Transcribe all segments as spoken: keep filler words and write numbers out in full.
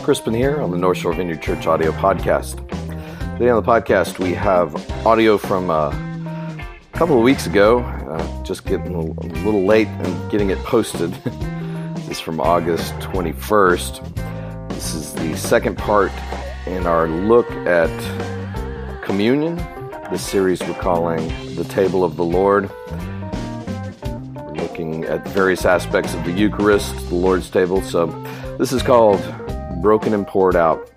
Crispin here on the North Shore Vineyard Church audio podcast. Today on the podcast we have audio from uh, a couple of weeks ago, uh, just getting a little late and getting it posted. This is from August twenty-first. This is the second part in our look at communion, the series we're calling The Table of the Lord. We're looking at various aspects of the Eucharist, the Lord's table, so this is called Broken and Poured Out.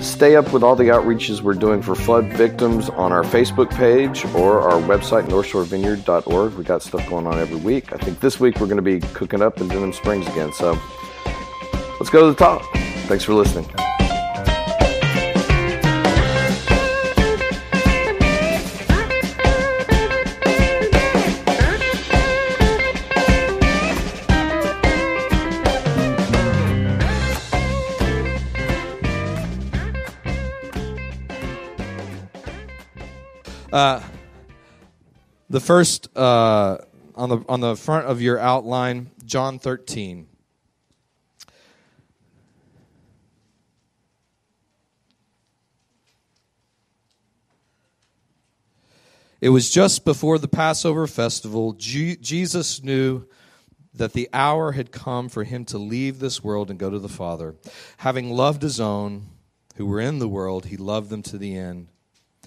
Stay up with all the outreaches we're doing for flood victims on our Facebook page or our website, north shore vineyard dot org. We got stuff going on every week. I think this week we're going to be cooking up in Dunham Springs again. So let's go to the top. Thanks for listening. Uh, the first, uh, on the, on the front of your outline, John thirteen. It was just before the Passover festival. G- Jesus knew that the hour had come for him to leave this world and go to the Father. Having loved his own who were in the world, he loved them to the end.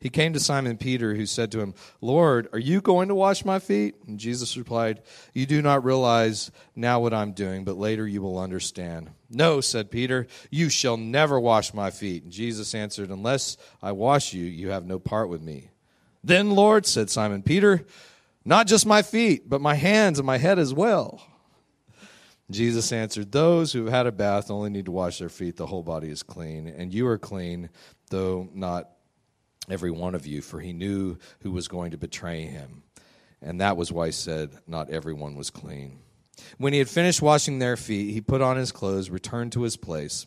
He came to Simon Peter, who said to him, "Lord, are you going to wash my feet?" And Jesus replied, "You do not realize now what I'm doing, but later you will understand." "No," said Peter, "you shall never wash my feet." And Jesus answered, "Unless I wash you, you have no part with me." "Then, Lord," said Simon Peter, "not just my feet, but my hands and my head as well." Jesus answered, "Those who have had a bath only need to wash their feet. The whole body is clean, and you are clean, though not every one of you," for he knew who was going to betray him. And that was why he said, "Not everyone was clean." When he had finished washing their feet, he put on his clothes, returned to his place.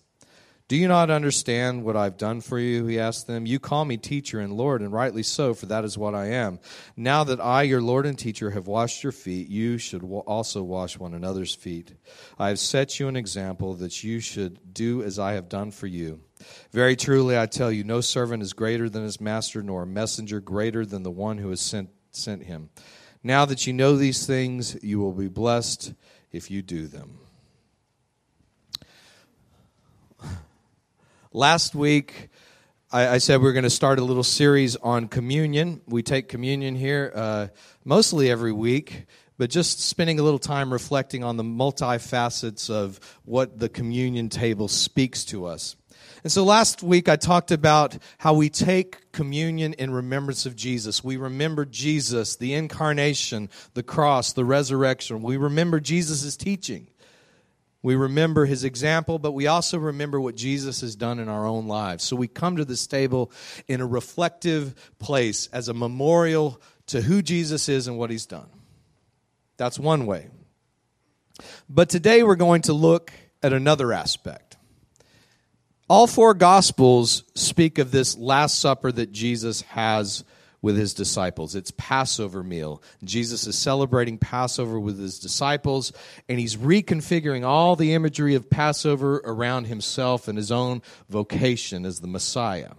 "Do you not understand what I've done for you?" he asked them. "You call me teacher and Lord, and rightly so, for that is what I am. Now that I, your Lord and teacher, have washed your feet, you should also wash one another's feet. I have set you an example that you should do as I have done for you. Very truly, I tell you, no servant is greater than his master, nor a messenger greater than the one who has sent, sent him. Now that you know these things, you will be blessed if you do them." Last week, I, I said we we're going to start a little series on communion. We take communion here uh, mostly every week, but just spending a little time reflecting on the multifacets of what the communion table speaks to us. And so last week, I talked about how we take communion in remembrance of Jesus. We remember Jesus, the incarnation, the cross, the resurrection. We remember Jesus' teaching. We remember his example, but we also remember what Jesus has done in our own lives. So we come to this table in a reflective place as a memorial to who Jesus is and what he's done. That's one way. But today we're going to look at another aspect. All four Gospels speak of this Last Supper that Jesus has with his disciples. It's Passover meal. Jesus is celebrating Passover with his disciples, and he's reconfiguring all the imagery of Passover around himself and his own vocation as the Messiah.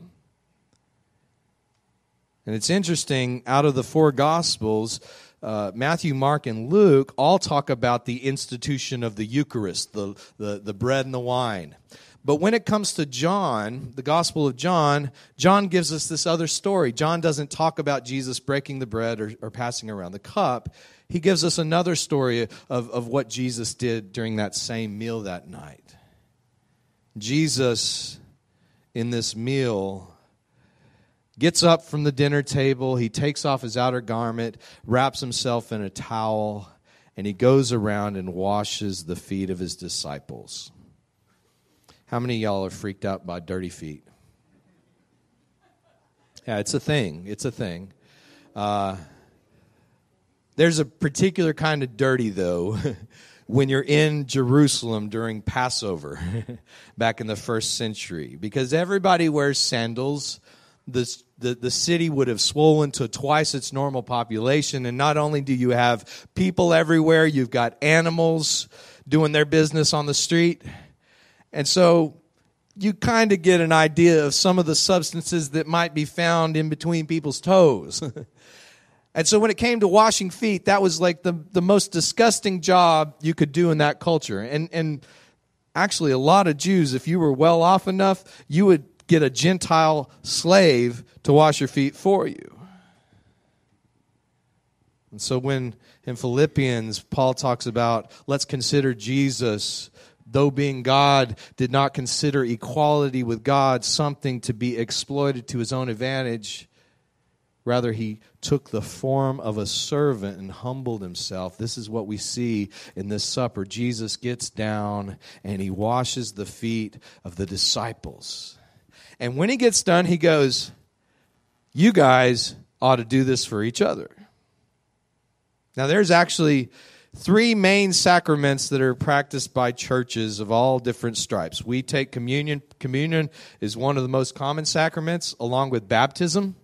And it's interesting, out of the four Gospels, uh, Matthew, Mark, and Luke all talk about the institution of the Eucharist, the, the, the bread and the wine. But when it comes to John, the Gospel of John, John gives us this other story. John doesn't talk about Jesus breaking the bread or, or passing around the cup. He gives us another story of, of what Jesus did during that same meal that night. Jesus, in this meal, gets up from the dinner table, he takes off his outer garment, wraps himself in a towel, and he goes around and washes the feet of his disciples. How many of y'all are freaked out by dirty feet? Yeah, it's a thing. It's a thing. Uh, there's a particular kind of dirty, though, when you're in Jerusalem during Passover back in the first century, because everybody wears sandals. The, the the city would have swollen to twice its normal population, and not only do you have people everywhere, you've got animals doing their business on the street. And so you kind of get an idea of some of the substances that might be found in between people's toes. And so when it came to washing feet, that was like the, the most disgusting job you could do in that culture. And, and actually, a lot of Jews, if you were well off enough, you would get a Gentile slave to wash your feet for you. And so when in Philippians, Paul talks about, let's consider Jesus, though being God, did not consider equality with God something to be exploited to his own advantage. Rather, he took the form of a servant and humbled himself. This is what we see in this supper. Jesus gets down and he washes the feet of the disciples. And when he gets done, he goes, you guys ought to do this for each other. Now, there's actually three main sacraments that are practiced by churches of all different stripes. We take communion. Communion is one of the most common sacraments, along with baptism.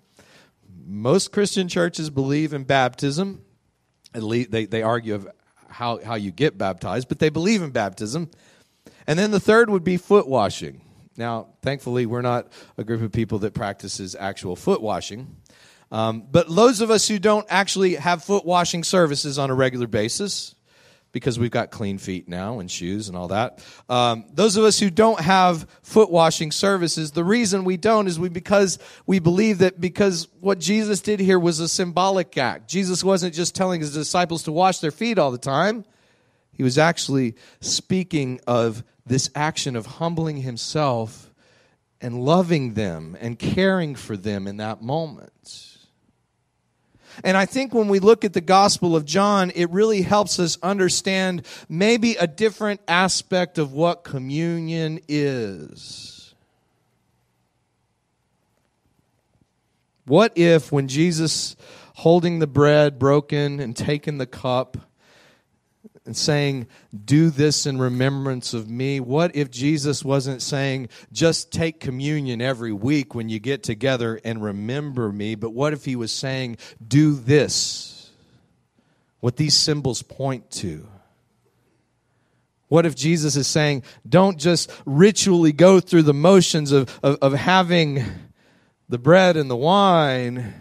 Most Christian churches believe in baptism. At least they, they argue of how, how you get baptized, but they believe in baptism. And then the third would be foot washing. Now, thankfully, we're not a group of people that practices actual foot washing. Um, but those of us who don't actually have foot washing services on a regular basis, because we've got clean feet now and shoes and all that, um, those of us who don't have foot washing services, the reason we don't is we because we believe that because what Jesus did here was a symbolic act. Jesus wasn't just telling his disciples to wash their feet all the time. He was actually speaking of this action of humbling himself and loving them and caring for them in that moment. And I think when we look at the Gospel of John, it really helps us understand maybe a different aspect of what communion is. What if when Jesus, holding the bread broken and taking the cup and saying, do this in remembrance of me, what if Jesus wasn't saying, just take communion every week when you get together and remember me, but what if he was saying, do this, what these symbols point to? What if Jesus is saying, don't just ritually go through the motions of, of, of having the bread and the wine,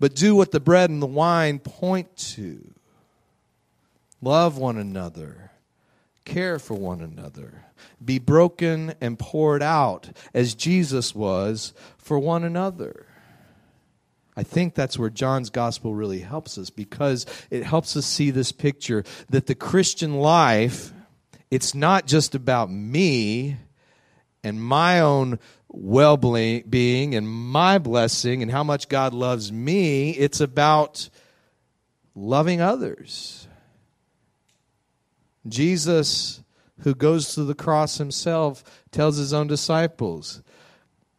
but do what the bread and the wine point to? Love one another, care for one another, be broken and poured out as Jesus was for one another. I think that's where John's gospel really helps us, because it helps us see this picture that the Christian life, it's not just about me and my own well-being and my blessing and how much God loves me. It's about loving others. Jesus, who goes to the cross himself, tells his own disciples,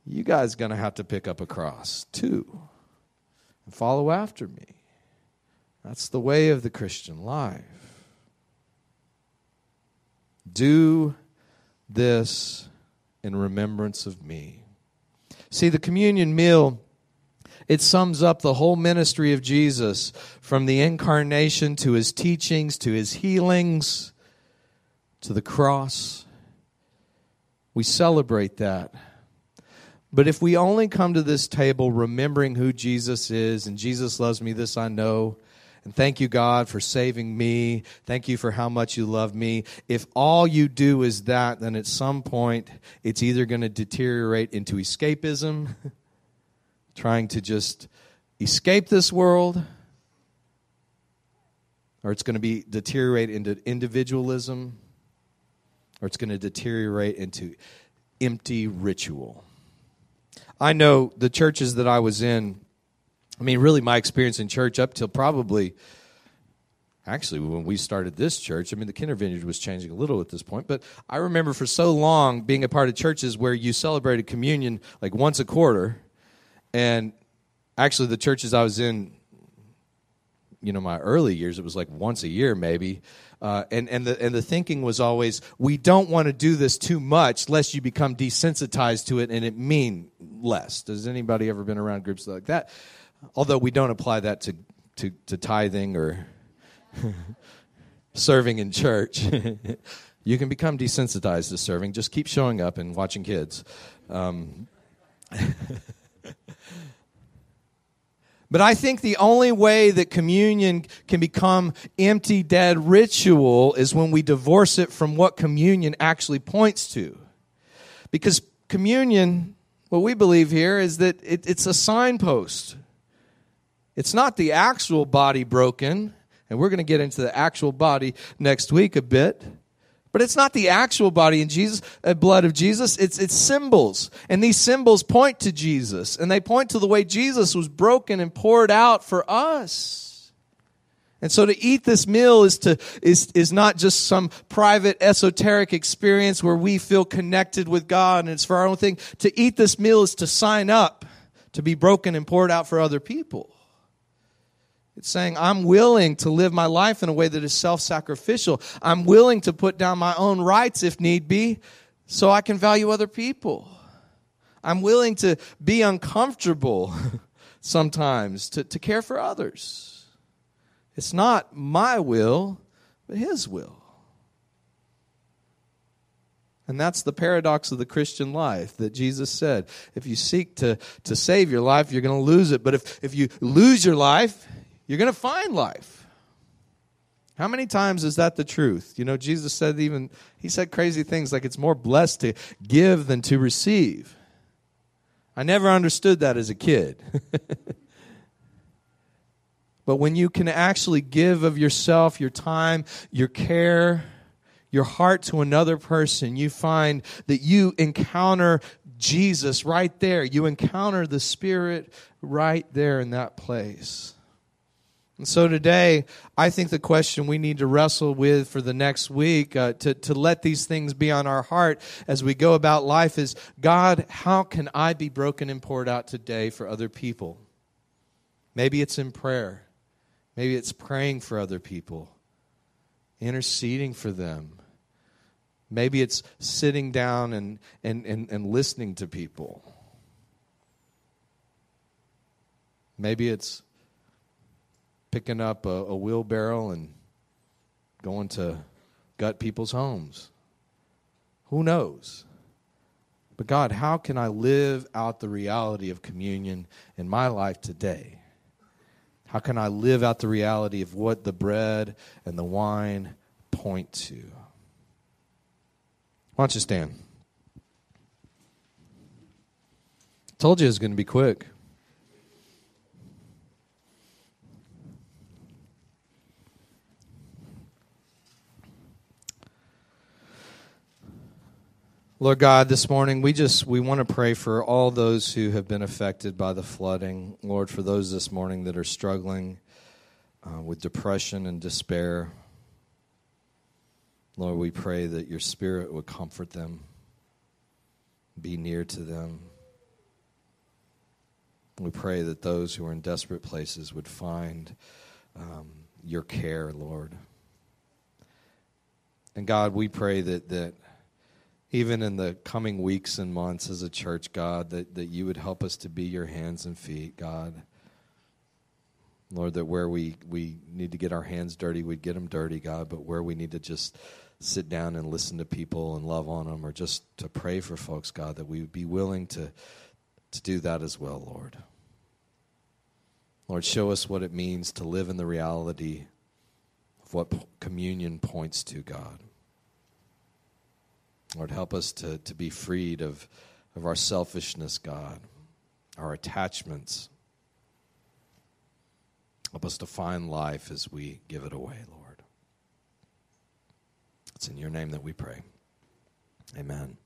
you guys are going to have to pick up a cross too and follow after me. That's the way of the Christian life. Do this in remembrance of me. See, the communion meal, it sums up the whole ministry of Jesus, from the incarnation to his teachings, to his healings, to the cross. We celebrate that. But if we only come to this table remembering who Jesus is, and Jesus loves me, this I know, and thank you, God, for saving me, thank you for how much you love me, if all you do is that, then at some point it's either going to deteriorate into escapism, trying to just escape this world, or it's going to be deteriorate into individualism, or it's going to deteriorate into empty ritual. I know the churches that I was in, I mean, really my experience in church up till probably, actually when we started this church, I mean, the Kinder Vineyard was changing a little at this point, but I remember for so long being a part of churches where you celebrated communion like once a quarter, and actually the churches I was in, you know, my early years, it was like once a year maybe, uh, and and the and the thinking was always, we don't want to do this too much, lest you become desensitized to it and it mean less. Has anybody ever been around groups like that? Although we don't apply that to to, to tithing or serving in church, you can become desensitized to serving. Just keep showing up and watching kids. Um, But I think the only way that communion can become empty, dead ritual is when we divorce it from what communion actually points to. Because communion, what we believe here is that it, it's a signpost. It's not the actual body broken, and we're going to get into the actual body next week a bit. But it's not the actual body and Jesus, uh, blood of Jesus. It's it's symbols. And these symbols point to Jesus. And they point to the way Jesus was broken and poured out for us. And so to eat this meal is to is is not just some private esoteric experience where we feel connected with God and it's for our own thing. To eat this meal is to sign up to be broken and poured out for other people. It's saying, I'm willing to live my life in a way that is self-sacrificial. I'm willing to put down my own rights if need be so I can value other people. I'm willing to be uncomfortable sometimes to, to care for others. It's not my will, but His will. And that's the paradox of the Christian life that Jesus said. If you seek to, to save your life, you're going to lose it. But if, if you lose your life, you're going to find life. How many times is that the truth? You know, Jesus said even, he said crazy things like it's more blessed to give than to receive. I never understood that as a kid. But when you can actually give of yourself, your time, your care, your heart to another person, you find that you encounter Jesus right there. You encounter the Spirit right there in that place. And so today, I think the question we need to wrestle with for the next week, uh, to, to let these things be on our heart as we go about life is, God, how can I be broken and poured out today for other people? Maybe it's in prayer. Maybe it's praying for other people, interceding for them. Maybe it's sitting down and, and, and, and listening to people. Maybe it's picking up a, a wheelbarrow and going to gut people's homes. Who knows? But God, how can I live out the reality of communion in my life today? How can I live out the reality of what the bread and the wine point to? Why don't you stand? Told you it was going to be quick. Lord God, this morning we just we want to pray for all those who have been affected by the flooding. Lord, for those this morning that are struggling uh, with depression and despair, Lord, we pray that your Spirit would comfort them, be near to them. We pray that those who are in desperate places would find um, your care, Lord. And God, we pray that that. Even in the coming weeks and months as a church, God, that, that you would help us to be your hands and feet, God. Lord, that where we, we need to get our hands dirty, we'd get them dirty, God, but where we need to just sit down and listen to people and love on them or just to pray for folks, God, that we would be willing to, to do that as well, Lord. Lord, show us what it means to live in the reality of what communion points to, God. Lord, help us to, to be freed of, of our selfishness, God, our attachments. Help us to find life as we give it away, Lord. It's in your name that we pray. Amen.